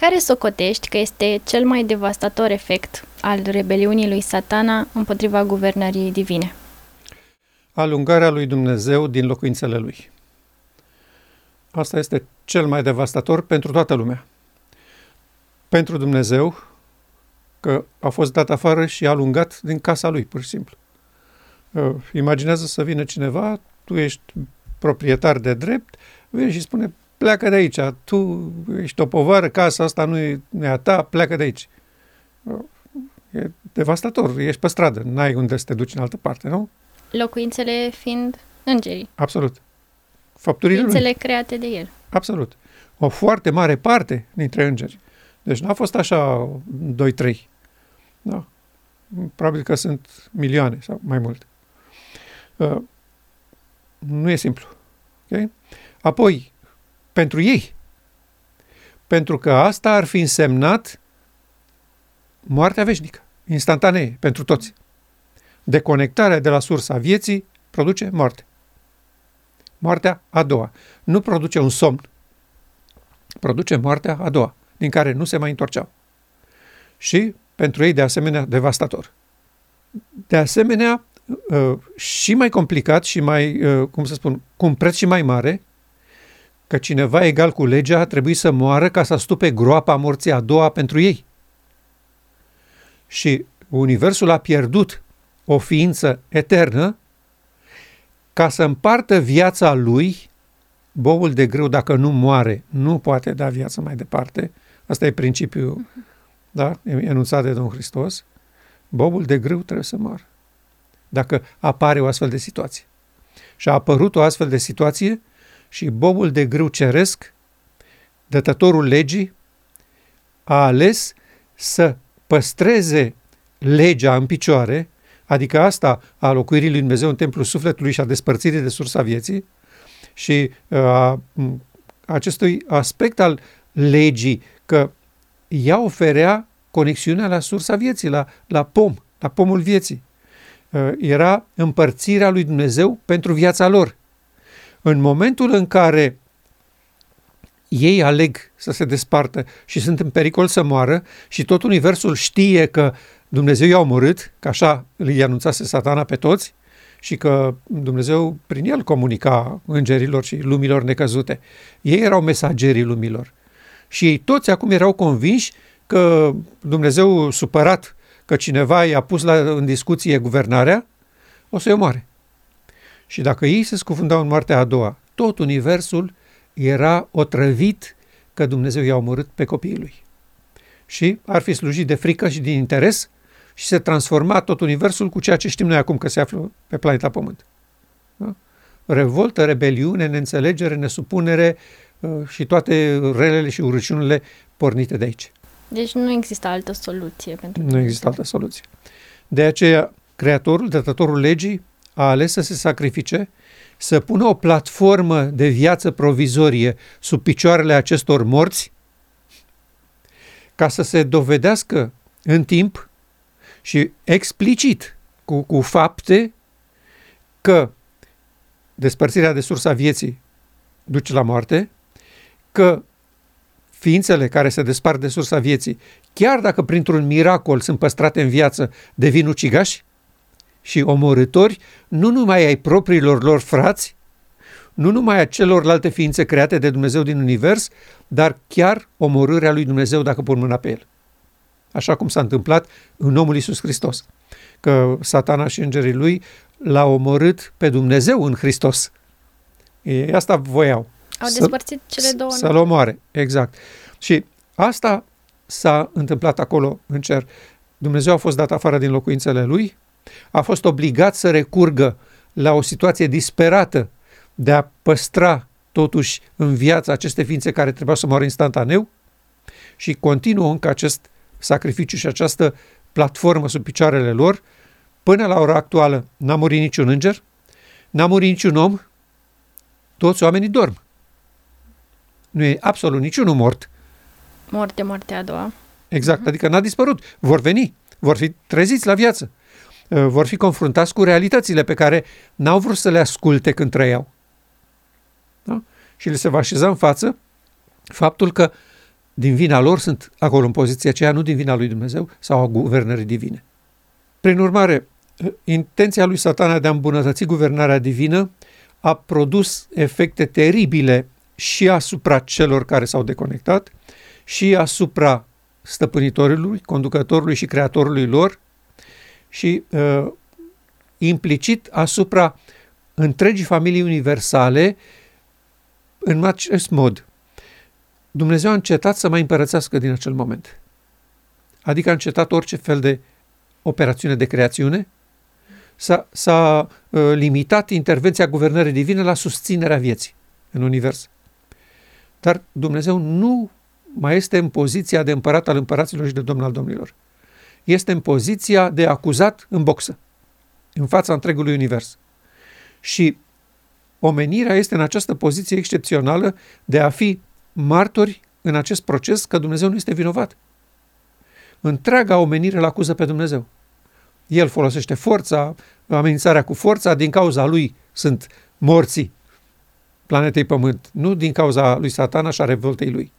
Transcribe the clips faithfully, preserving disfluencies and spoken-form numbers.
care socotești că este cel mai devastator efect al rebeliunii lui Satana împotriva guvernării divine? Alungarea lui Dumnezeu din locuințele lui. Asta este cel mai devastator pentru toată lumea. Pentru Dumnezeu, că a fost dat afară și alungat din casa lui, pur și simplu. Imaginează să vină cineva, tu ești proprietar de drept, vine și spune, pleacă de aici, tu ești o povară, casa asta nu e a ta, pleacă de aici. E devastator, ești pe stradă, n-ai unde să te duci în altă parte, nu? Locuințele fiind îngerii. Absolut. Făpturile lui. Create de el. Absolut. O foarte mare parte dintre îngeri. Deci n-a fost așa doi trei. Da. Probabil că sunt milioane sau mai mult. Uh, nu e simplu. Okay? Apoi, pentru ei. Pentru că asta ar fi însemnat moartea veșnică, instantanee, pentru toți. Deconectarea de la sursa vieții produce moarte. Moartea a doua. Nu produce un somn. Produce moartea a doua, din care nu se mai întorceau. Și pentru ei, de asemenea, devastator. De asemenea, și mai complicat și mai, cum să spun, cu un preț și mai mare, că cineva egal cu legea a trebuit să moară ca să stupe groapa morții a doua pentru ei. Și universul a pierdut o ființă eternă ca să împartă viața lui. Boul de grâu, dacă nu moare, nu poate da viață mai departe. Asta e principiul, da, enunțat de Domnul Hristos. Boul de grâu trebuie să moară, dacă apare o astfel de situație. Și a apărut o astfel de situație și boul de grâu ceresc, dătătorul legii, a ales să păstreze legea în picioare, adică asta a locuirii lui Dumnezeu în templul sufletului și a despărțirii de sursa vieții, și a, acestui aspect al legii, că ea oferea conexiunea la sursa vieții, la, la pom, la pomul vieții. Era împărțirea lui Dumnezeu pentru viața lor. În momentul în care ei aleg să se despartă și sunt în pericol să moară și tot universul știe că Dumnezeu i-a omorât, că așa îi anunțase Satana pe toți, și că Dumnezeu prin el comunica îngerilor și lumilor necăzute. Ei erau mesagerii lumilor. Și ei toți acum erau convinși că Dumnezeu, supărat că cineva i-a pus la, în discuție guvernarea, o să-i omoare. Și dacă ei se scufundau în moartea a doua, tot universul era otrăvit că Dumnezeu i-a omorât pe copiii lui. Și ar fi slujit de frică și din interes și se transforma tot universul cu ceea ce știm noi acum că se află pe planeta Pământ. Da? Revoltă, rebeliune, neînțelegere, nesupunere și toate relele și urăciunile pornite de aici. Deci nu există altă soluție. Pentru nu există altă soluție. De aceea, Creatorul, Dătătorul legii, a ales să se sacrifice, să pună o platformă de viață provizorie sub picioarele acestor morți, ca să se dovedească în timp și explicit, cu, cu fapte, că despărțirea de sursa vieții duce la moarte, că ființele care se despart de sursa vieții, chiar dacă printr-un miracol sunt păstrate în viață, devin ucigași și omorâtori, nu numai ai propriilor lor frați, nu numai a celorlalte ființe create de Dumnezeu din univers, dar chiar omorârea lui Dumnezeu dacă pun mâna pe el. Așa cum s-a întâmplat în omul Iisus Hristos, că Satana și îngerii lui l-au omorât pe Dumnezeu în Hristos. Ei asta voiau. Au despărțit să, cele două. Să-l omoare, exact. Și asta s-a întâmplat acolo în cer. Dumnezeu a fost dat afară din locuințele lui, a fost obligat să recurgă la o situație disperată de a păstra totuși în viață aceste ființe care trebuiau să moară instantaneu și continuă încă acest sacrificiu și această platformă sub picioarele lor. Până la ora actuală n-a murit niciun înger, n-a murit niciun om, toți oamenii dorm. Nu e absolut niciunul mort. Mort de moartea a doua. Exact, adică n-a dispărut. Vor veni, vor fi treziți la viață, vor fi confruntați cu realitățile pe care n-au vrut să le asculte când trăiau. Da? Și le se va așeza în față faptul că din vina lor sunt acolo în poziția aceea, nu din vina lui Dumnezeu sau a guvernării divine. Prin urmare, intenția lui Satana de a îmbunătăți guvernarea divină a produs efecte teribile și asupra celor care s-au deconectat și asupra stăpânitorului, conducătorului și creatorului lor și uh, implicit asupra întregii familii universale în acest mod. Dumnezeu a încetat să mai împărățească din acel moment. Adică a încetat orice fel de operațiune de creațiune, s-a, s-a uh, limitat intervenția guvernării divine la susținerea vieții în univers. Dar Dumnezeu nu mai este în poziția de împărat al împăraților și de domn al domnilor. Este în poziția de acuzat în boxă, în fața întregului univers. Și omenirea este în această poziție excepțională de a fi martori în acest proces că Dumnezeu nu este vinovat. Întreaga omenire îl acuză pe Dumnezeu. El folosește forța, amenințarea cu forța, din cauza lui sunt morții planetei Pământ, nu din cauza lui Satana și a revoltei lui.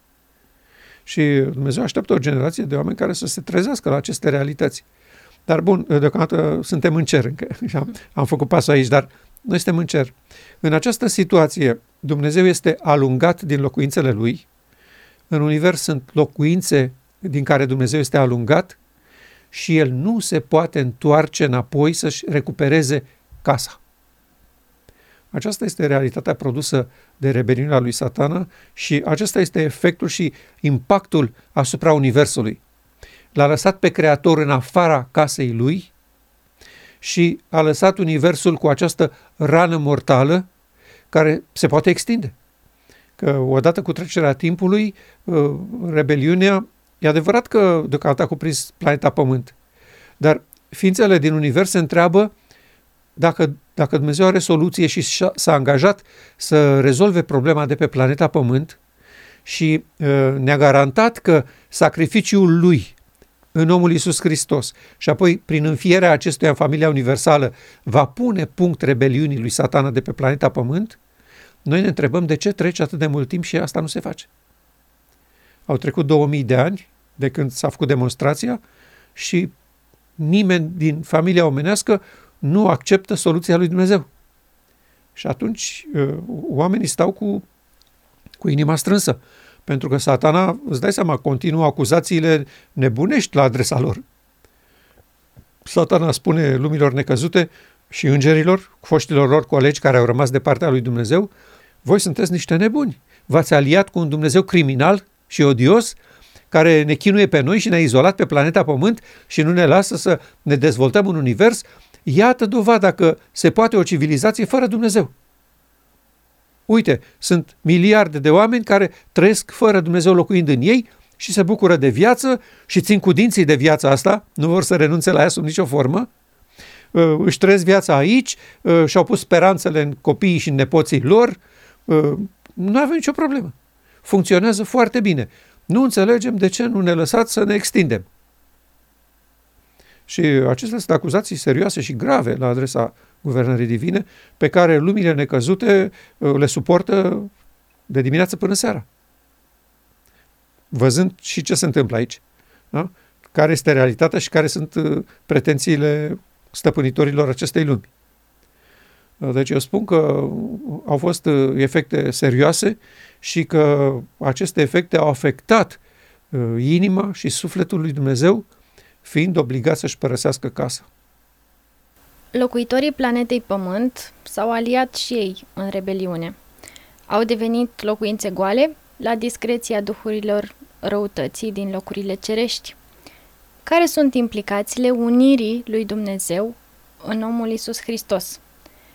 Și Dumnezeu așteaptă o generație de oameni care să se trezească la aceste realități. Dar bun, deocamdată suntem în cer încă. Am, am făcut pasul aici, dar noi suntem în cer. În această situație, Dumnezeu este alungat din locuințele lui. În univers sunt locuințe din care Dumnezeu este alungat și el nu se poate întoarce înapoi să-și recupereze casa. Aceasta este realitatea produsă de rebeliunea lui Satana și acesta este efectul și impactul asupra universului. L-a lăsat pe Creator în afara casei lui și a lăsat universul cu această rană mortală care se poate extinde. Că odată cu trecerea timpului, rebeliunea, e adevărat că deocamdată a cuprins planeta Pământ, dar ființele din univers se întreabă dacă, dacă Dumnezeu are soluție și s-a angajat să rezolve problema de pe planeta Pământ și ne-a garantat că sacrificiul lui în omul Iisus Hristos și apoi prin înfierea acestuia în familia universală va pune punct rebeliunii lui Satana de pe planeta Pământ, noi ne întrebăm de ce trece atât de mult timp și asta nu se face. Au trecut două mii de ani de când s-a făcut demonstrația și nimeni din familia omenească nu acceptă soluția lui Dumnezeu. Și atunci oamenii stau cu, cu inima strânsă, pentru că Satana, îți dai seama, continuă acuzațiile nebunești la adresa lor. Satana spune lumilor necăzute și îngerilor, foștilor lor colegi care au rămas de partea lui Dumnezeu, voi sunteți niște nebuni, v-ați aliat cu un Dumnezeu criminal și odios, care ne chinuie pe noi și ne-a izolat pe planeta Pământ și nu ne lasă să ne dezvoltăm un univers. Iată dovada că se poate o civilizație fără Dumnezeu. Uite, sunt miliarde de oameni care trăiesc fără Dumnezeu locuind în ei și se bucură de viață și țin cu dinții de viața asta, nu vor să renunțe la ea sub nicio formă, își trăiesc viața aici, și-au pus speranțele în copiii și în nepoții lor, nu avem nicio problemă. Funcționează foarte bine. Nu înțelegem de ce nu ne lăsați să ne extindem. Și acestea sunt acuzații serioase și grave la adresa guvernării divine, pe care lumile necăzute le suportă de dimineață până seara. Văzând și ce se întâmplă aici. Da? Care este realitatea și care sunt pretențiile stăpânitorilor acestei lumi. Deci eu spun că au fost efecte serioase și că aceste efecte au afectat inima și sufletul lui Dumnezeu, fiind obligat să-și părăsească casa. Locuitorii planetei Pământ s-au aliat și ei în rebeliune. Au devenit locuințe goale la discreția duhurilor răutății din locurile cerești. Care sunt implicațiile unirii lui Dumnezeu în omul Iisus Hristos?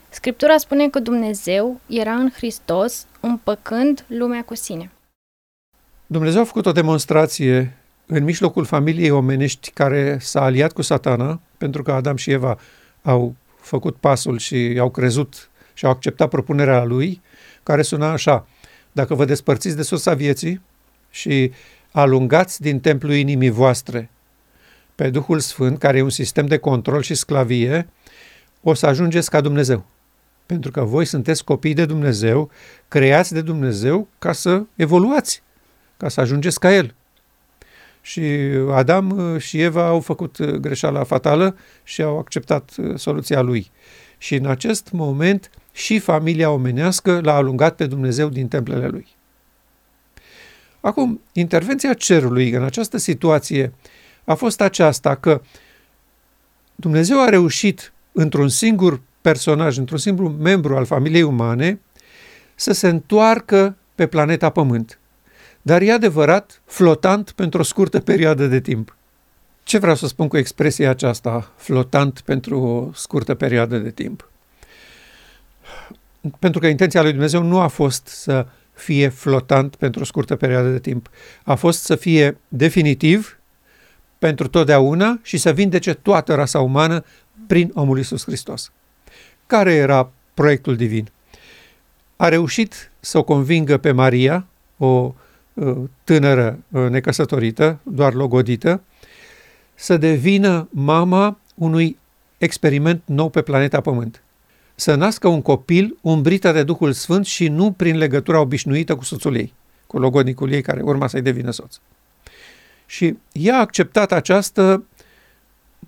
Scriptura spune că Dumnezeu era în Hristos împăcând lumea cu sine. Dumnezeu a făcut o demonstrație în mijlocul familiei omenești care s-a aliat cu Satana, pentru că Adam și Eva au făcut pasul și au crezut și au acceptat propunerea lui, care suna așa: dacă vă despărțiți de sursa vieții și alungați din templul inimii voastre pe Duhul Sfânt, care e un sistem de control și sclavie, o să ajungeți ca Dumnezeu. Pentru că voi sunteți copii de Dumnezeu, creați de Dumnezeu ca să evoluați, ca să ajungeți ca el. Și Adam și Eva au făcut greșeala fatală și au acceptat soluția lui. Și în acest moment și familia omenească l-a alungat pe Dumnezeu din templele lui. Acum, intervenția cerului în această situație a fost aceasta, că Dumnezeu a reușit într-un singur personaj, într-un singur membru al familiei umane, să se întoarcă pe planeta Pământ. Dar e adevărat, flotant pentru o scurtă perioadă de timp. Ce vreau să spun cu expresia aceasta, flotant pentru o scurtă perioadă de timp? Pentru că intenția lui Dumnezeu nu a fost să fie flotant pentru o scurtă perioadă de timp. A fost să fie definitiv pentru totdeauna și să vindece toată rasa umană prin omul Iisus Hristos. Care era proiectul divin? A reușit să o convingă pe Maria, o tânără necăsătorită, doar logodită, să devină mama unui experiment nou pe planeta Pământ. Să nască un copil umbrită de Duhul Sfânt și nu prin legătura obișnuită cu soțul ei, cu logodnicul ei care urma să-i devină soț. Și ea a acceptat această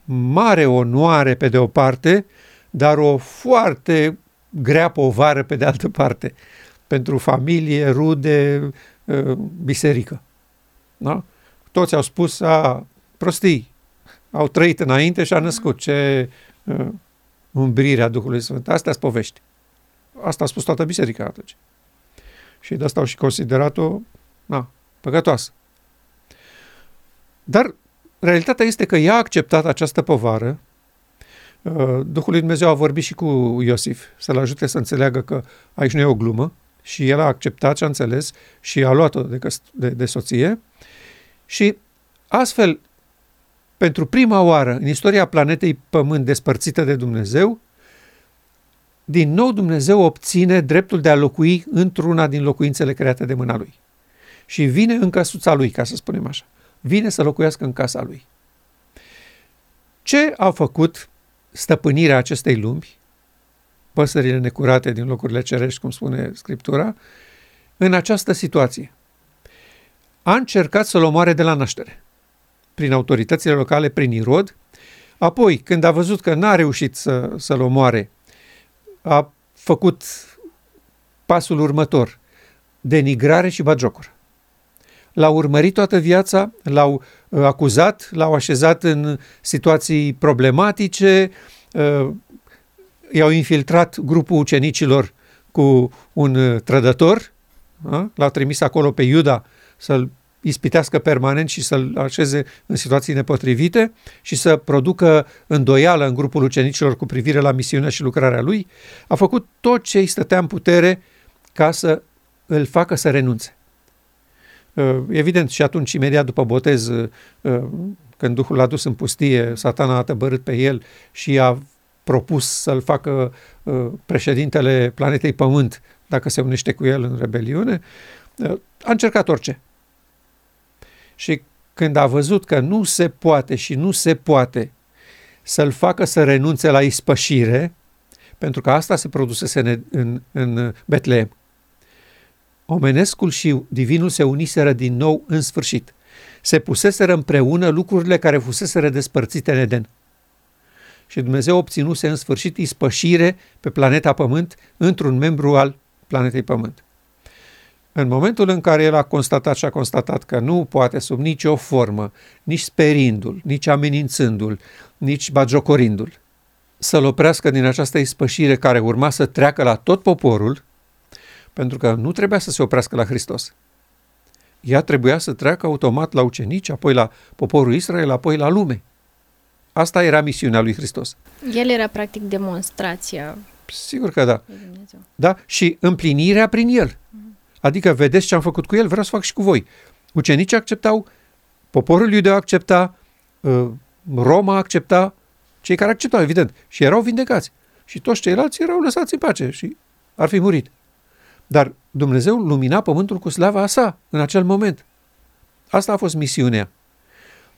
mare onoare pe de o parte, dar o foarte grea povară pe de altă parte, pentru familie, rude, biserică. Da? Toți au spus a, prostii, au trăit înainte și a născut, ce umbrirea Duhului Sfânt. Astea sunt povești. Asta a spus toată biserica atunci. Și de asta au și considerat-o na, păcătoasă. Dar realitatea este că ea a acceptat această povară. Duhul lui Dumnezeu a vorbit și cu Iosif să-l ajute să înțeleagă că aici nu e o glumă și el a acceptat și a înțeles și a luat-o de, căs- de, de soție și astfel pentru prima oară în istoria planetei Pământ despărțită de Dumnezeu, din nou Dumnezeu obține dreptul de a locui într-una din locuințele create de mâna lui și vine în căsuța lui, ca să spunem așa, vine să locuiască în casa lui. Ce a făcut stăpânirea acestei lumi, păsările necurate din locurile cerești, cum spune Scriptura, în această situație? A încercat să-l omoare de la naștere, prin autoritățile locale, prin Irod. Apoi, când a văzut că n-a reușit să, să-l omoare, a făcut pasul următor, denigrare și batjocură. L-au urmărit toată viața, l-au acuzat, l-au așezat în situații problematice, i-au infiltrat grupul ucenicilor cu un trădător, l-au trimis acolo pe Iuda să-l ispitească permanent și să-l așeze în situații nepotrivite și să producă îndoială în grupul ucenicilor cu privire la misiunea și lucrarea lui. A făcut tot ce îi stătea în putere ca să îl facă să renunțe. Evident, și atunci, imediat după botez, când Duhul l-a dus în pustie, Satana a tăbărât pe el și a propus să-l facă președintele planetei Pământ, dacă se unește cu el în rebeliune, a încercat orice. Și când a văzut că nu se poate și nu se poate să-l facă să renunțe la ispășire, pentru că asta se produsese în, în Betlehem, omenescul și divinul se uniseră din nou în sfârșit. Se puseseră împreună lucrurile care fuseseră despărțite în Eden. Și Dumnezeu obținuse în sfârșit ispășire pe planeta Pământ într-un membru al planetei Pământ. În momentul în care el a constatat și a constatat că nu poate sub nicio formă, nici sperindu-l, nici amenințându-l, nici batjocorindu-l, să-l oprească din această ispășire care urma să treacă la tot poporul, pentru că nu trebuia să se oprească la Hristos. Ea trebuia să treacă automat la ucenici, apoi la poporul Israel, apoi la lume. Asta era misiunea lui Hristos. El era practic demonstrația. Sigur că da. Da? Și împlinirea prin el. Adică vedeți ce am făcut cu el, vreau să fac și cu voi. Ucenicii acceptau, poporul iudeu accepta, Roma accepta, cei care acceptau, evident, și erau vindecați. Și toți ceilalți erau lăsați în pace și ar fi murit. Dar Dumnezeu lumina pământul cu slava sa în acel moment. Asta a fost misiunea.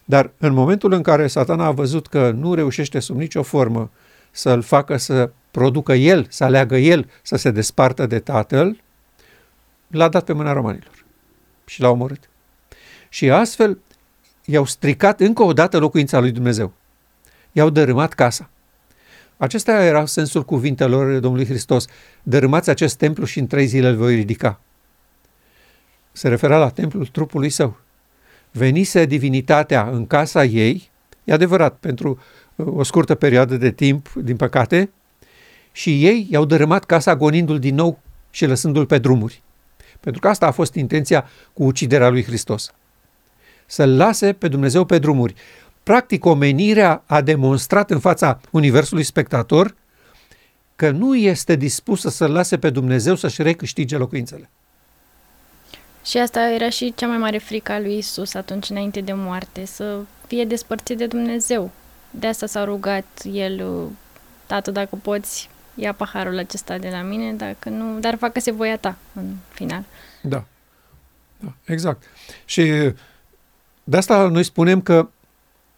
Dar în momentul în care Satana a văzut că nu reușește sub nicio formă să-l facă să producă el, să aleagă el, să se despartă de tatăl, l-a dat pe mâna romanilor și l-a omorât. și astfel i-au stricat încă o dată locuința lui Dumnezeu. I-au dărâmat casa. Acesta era sensul cuvintelor Domnului Hristos. Dărâmați acest templu și în trei zile îl voi ridica. Se refera la templul trupului său. Venise divinitatea în casa ei, e adevărat, pentru o scurtă perioadă de timp, din păcate, și ei i-au dărâmat casa gonindu-l din nou și lăsându-l pe drumuri. Pentru că asta a fost intenția cu uciderea lui Hristos. Să-l lase pe Dumnezeu pe drumuri. Practic, omenirea a demonstrat în fața universului spectator că nu este dispusă să-l lase pe Dumnezeu să-și recâștige locuințele. Și asta era și cea mai mare frică a lui Iisus atunci înainte de moarte, să fie despărțit de Dumnezeu. De asta s-a rugat el: Tată, dacă poți, ia paharul acesta de la mine, dacă nu, dar facă-se voia ta în final. Da, da, exact. Și de asta noi spunem că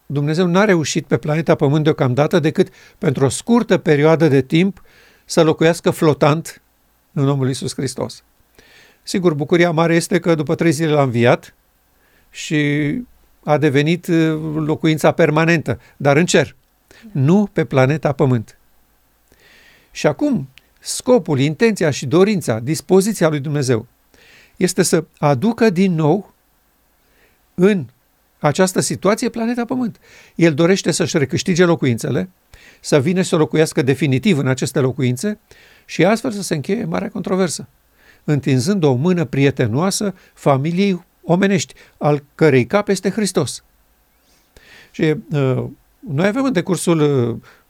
Dumnezeu n-a reușit pe planeta Pământ deocamdată decât pentru o scurtă perioadă de timp să locuiască flotant în omul Iisus Hristos. Sigur, bucuria mare este că după trei zile l-a înviat și a devenit locuința permanentă, dar în cer, nu pe planeta Pământ. Și acum, scopul, intenția și dorința, dispoziția lui Dumnezeu este să aducă din nou în această situație planeta Pământ. El dorește să-și recâștige locuințele, să vină să locuiască definitiv în aceste locuințe și astfel să se încheie marea controversă, întinzând o mână prietenoasă familiei omenești, al cărei cap este Hristos. Și uh, noi avem în decursul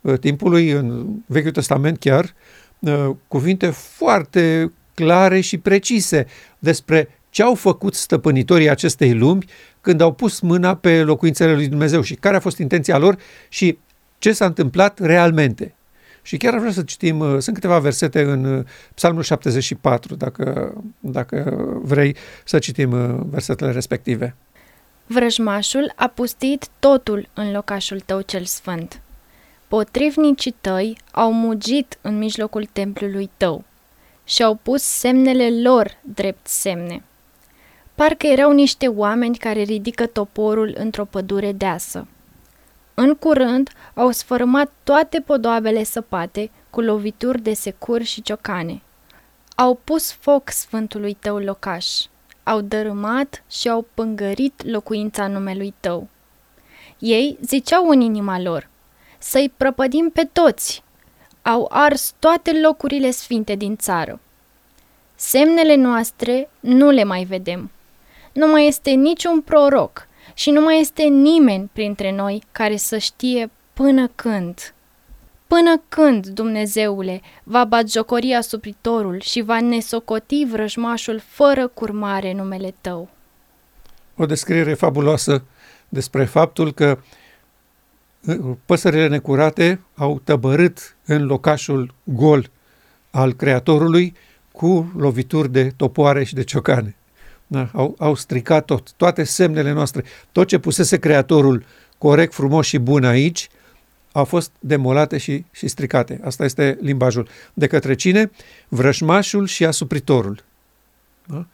uh, timpului, în Vechiul Testament chiar, uh, cuvinte foarte clare și precise despre ce au făcut stăpânitorii acestei lumi când au pus mâna pe locuințele lui Dumnezeu și care a fost intenția lor și ce s-a întâmplat realmente. Și chiar vreau să citim, sunt câteva versete în Psalmul șaptezeci și patru, dacă, dacă vrei să citim versetele respective. Vrăjmașul a pustit totul în locașul tău cel sfânt. Potrivnicii tăi au mugit în mijlocul templului tău și au pus semnele lor drept semne. Parcă erau niște oameni care ridică toporul într-o pădure deasă. În curând au sfărâmat toate podoabele săpate cu lovituri de securi și ciocane. Au pus foc sfântului tău locaș, au dărâmat și au pângărit locuința numelui tău. Ei ziceau în inima lor: să-i prăpădim pe toți! Au ars toate locurile sfinte din țară. Semnele noastre nu le mai vedem. Nu mai este niciun proroc și nu mai este nimeni printre noi care să știe până când. Până când, Dumnezeule, va batjocori asupritorul și va nesocoti vrăjmașul fără curmare numele tău. O descriere fabuloasă despre faptul că păsările necurate au tăbărât în locașul gol al Creatorului cu lovituri de topoare și de ciocane. Da, au, au stricat tot, toate semnele noastre, tot ce pusese Creatorul corect, frumos și bun aici, a fost demolate și, și stricate. Asta este limbajul. De către cine? Vrășmașul și asupritorul. Da?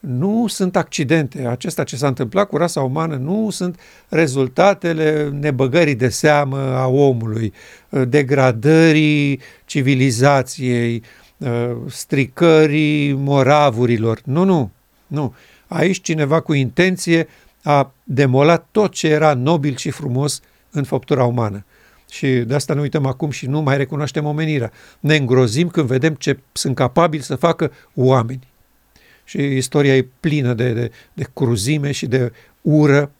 Nu sunt accidente. Acesta ce s-a întâmplat cu rasa umană nu sunt rezultatele nebăgării de seamă a omului, degradării civilizației, stricării moravurilor. Nu, nu, nu. Aici cineva cu intenție a demolat tot ce era nobil și frumos în făptura umană. Și de asta ne uităm acum și nu mai recunoaștem omenirea. Ne îngrozim când vedem ce sunt capabili să facă oamenii. Și istoria e plină de, de, de cruzime și de ură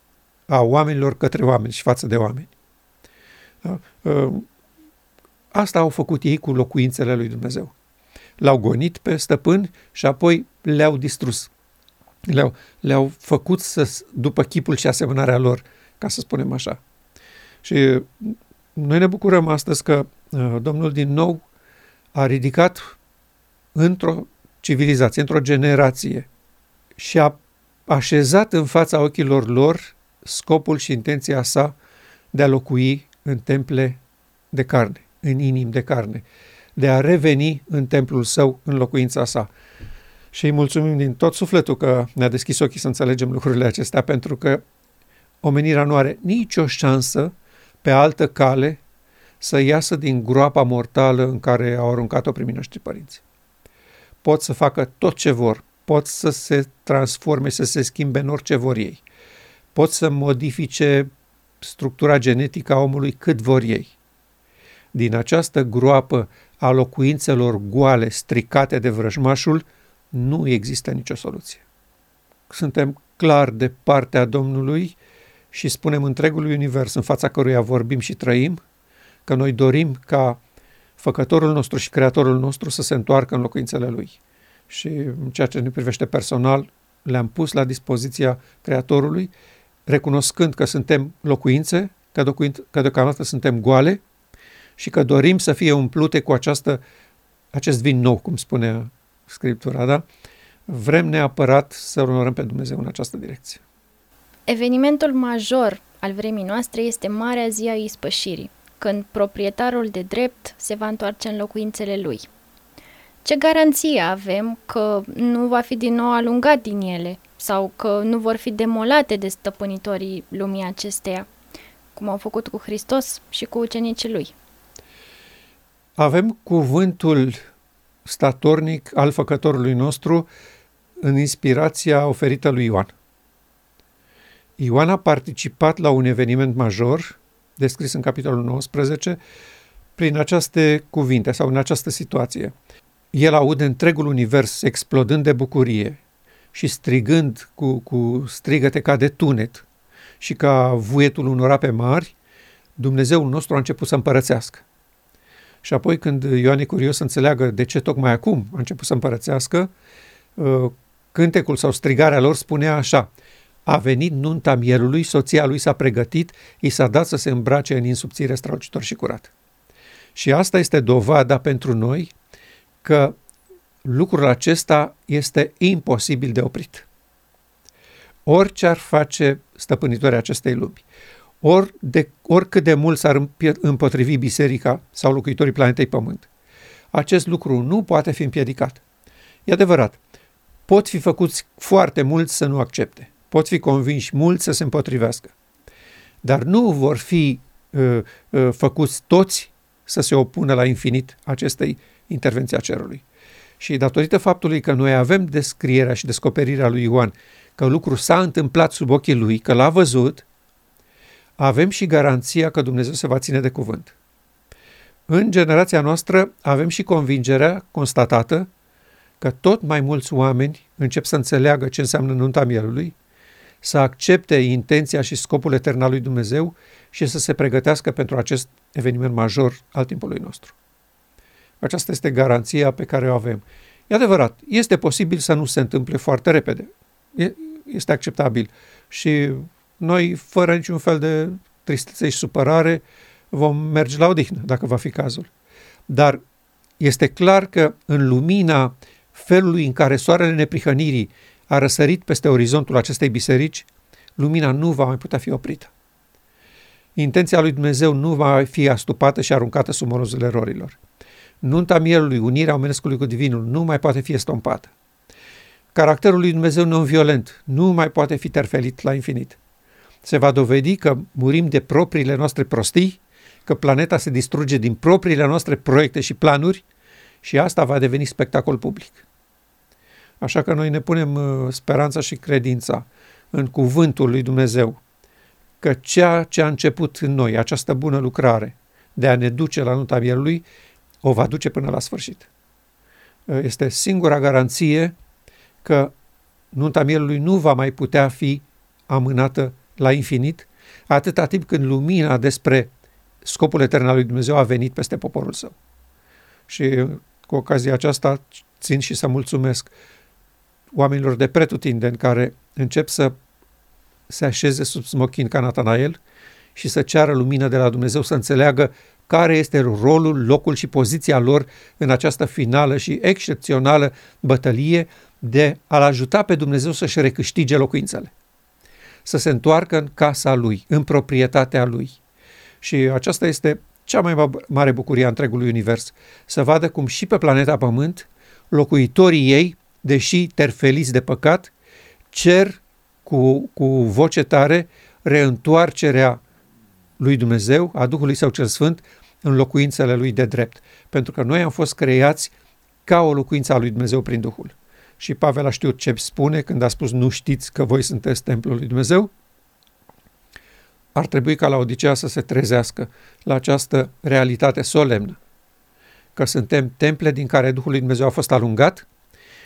a oamenilor către oameni și față de oameni. Da? Asta au făcut ei cu locuințele lui Dumnezeu. L-au gonit pe stăpân și apoi le-au distrus. Le-au, le-au făcut să, după chipul și asemănarea lor, ca să spunem așa. Și noi ne bucurăm astăzi că Domnul din nou a ridicat într-o civilizație, într-o generație și a așezat în fața ochilor lor scopul și intenția sa de a locui în temple de carne, în inimi de carne, de a reveni în templul său, în locuința sa. și îi mulțumim din tot sufletul că ne-a deschis ochii să înțelegem lucrurile acestea, pentru că omenirea nu are nicio șansă pe altă cale să iasă din groapa mortală în care au aruncat-o primii noștri părinți. Pot să facă tot ce vor, pot să se transforme, să se schimbe în orice vor ei, pot să modifice structura genetică a omului cât vor ei. Din această groapă a locuințelor goale, stricate de vrăjmașul, nu există nicio soluție. Suntem clar de partea Domnului și spunem întregului univers în fața căruia vorbim și trăim, că noi dorim ca Făcătorul nostru și Creatorul nostru să se întoarcă în locuințele Lui. Și în ceea ce ne privește personal, le-am pus la dispoziția Creatorului, recunoscând că suntem locuințe, că, docu- că deocamdată suntem goale și că dorim să fie umplute cu această, acest vin nou, cum spunea Scriptura, da? Vrem neapărat să onorăm pe Dumnezeu în această direcție. Evenimentul major al vremii noastre este Marea Zi a Ispășirii, când proprietarul de drept se va întoarce în locuințele lui. Ce garanție avem că nu va fi din nou alungat din ele sau că nu vor fi demolate de stăpânitorii lumii acesteia, cum au făcut cu Hristos și cu ucenicii lui? Avem cuvântul statornic al Făcătorului nostru în inspirația oferită lui Ioan. Ioan a participat la un eveniment major, descris în capitolul nouăsprezece, prin aceste cuvinte sau în această situație. El aude întregul univers explodând de bucurie și strigând cu, cu strigăte ca de tunet și ca vuietul unor ape mari, Dumnezeul nostru a început să împărățească. Și apoi când Ioan e curios să înțeleagă de ce tocmai acum a început să împărățească, cântecul sau strigarea lor spunea așa: a venit nunta Mielului, soția lui s-a pregătit, i s-a dat să se îmbrace în insubțire, strălucitor și curat. Și asta este dovada pentru noi că lucrul acesta este imposibil de oprit. Orice ar face stăpânitorii acestei lumi, Or de, oricât de mult s-ar împotrivi biserica sau locuitorii planetei Pământ, acest lucru nu poate fi împiedicat. E adevărat, pot fi făcuți foarte mulți să nu accepte, pot fi convinși mulți să se împotrivească, dar nu vor fi uh, uh, făcuți toți să se opună la infinit acestei intervenții a cerului. Și datorită faptului că noi avem descrierea și descoperirea lui Ioan, că lucrul s-a întâmplat sub ochii lui, că l-a văzut, avem și garanția că Dumnezeu se va ține de cuvânt. În generația noastră avem și convingerea constatată că tot mai mulți oameni încep să înțeleagă ce înseamnă nunta Mielului, să accepte intenția și scopul etern al lui Dumnezeu și să se pregătească pentru acest eveniment major al timpului nostru. Aceasta este garanția pe care o avem. E adevărat, este posibil să nu se întâmple foarte repede. Este acceptabil și noi, fără niciun fel de tristețe și supărare, vom merge la odihnă, dacă va fi cazul. Dar este clar că în lumina felului în care soarele neprihănirii a răsărit peste orizontul acestei biserici, lumina nu va mai putea fi oprită. Intenția lui Dumnezeu nu va fi astupată și aruncată sub morozul erorilor. Nunta Mielului, unirea omenescului cu divinul, nu mai poate fi estompată. Caracterul lui Dumnezeu non-violent nu mai poate fi terfelit la infinit. Se va dovedi că murim de propriile noastre prostii, că planeta se distruge din propriile noastre proiecte și planuri și asta va deveni spectacol public. Așa că noi ne punem speranța și credința în cuvântul lui Dumnezeu, că ceea ce a început în noi, această bună lucrare de a ne duce la nunta Mielului, o va duce până la sfârșit. Este singura garanție că nunta Mielului nu va mai putea fi amânată la infinit, atâta timp când lumina despre scopul etern al lui Dumnezeu a venit peste poporul său. Și cu ocazia aceasta țin și să mulțumesc oamenilor de pretutindeni care încep să se așeze sub smochin ca Natanael și să ceară lumină de la Dumnezeu, să înțeleagă care este rolul, locul și poziția lor în această finală și excepțională bătălie de a-L ajuta pe Dumnezeu să-și recâștige locuințele, să se întoarcă în casa lui, în proprietatea lui. Și aceasta este cea mai mare bucurie a întregului univers, să vadă cum și pe planeta Pământ locuitorii ei deși terfeliți de păcat, cer cu, cu voce tare reîntoarcerea lui Dumnezeu, a Duhului Său cel Sfânt, în locuințele Lui de drept. Pentru că noi am fost creați ca o locuință a lui Dumnezeu prin Duhul. Și Pavel a știut ce spune când a spus: nu știți că voi sunteți templul lui Dumnezeu? Ar trebui ca la Odiseea să se trezească la această realitate solemnă, că suntem temple din care Duhul lui Dumnezeu a fost alungat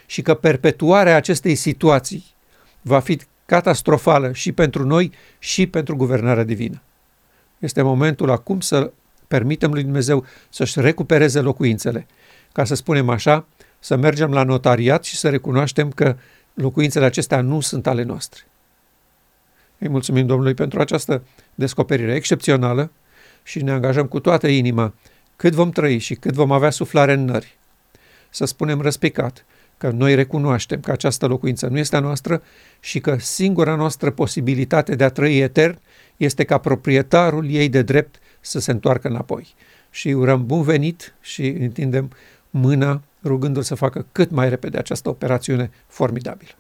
și că perpetuarea acestei situații va fi catastrofală și pentru noi și pentru guvernarea divină. Este momentul acum să permitem lui Dumnezeu să-și recupereze locuințele, ca să spunem așa, să mergem la notariat și să recunoaștem că locuințele acestea nu sunt ale noastre. Îi mulțumim Domnului pentru această descoperire excepțională și ne angajăm cu toată inima, cât vom trăi și cât vom avea suflare în nări, să spunem răspicat că noi recunoaștem că această locuință nu este a noastră și că singura noastră posibilitate de a trăi etern este ca proprietarul ei de drept să se întoarcă înapoi. Și urăm bun venit și întindem mâna rugându-l să facă cât mai repede această operațiune formidabilă.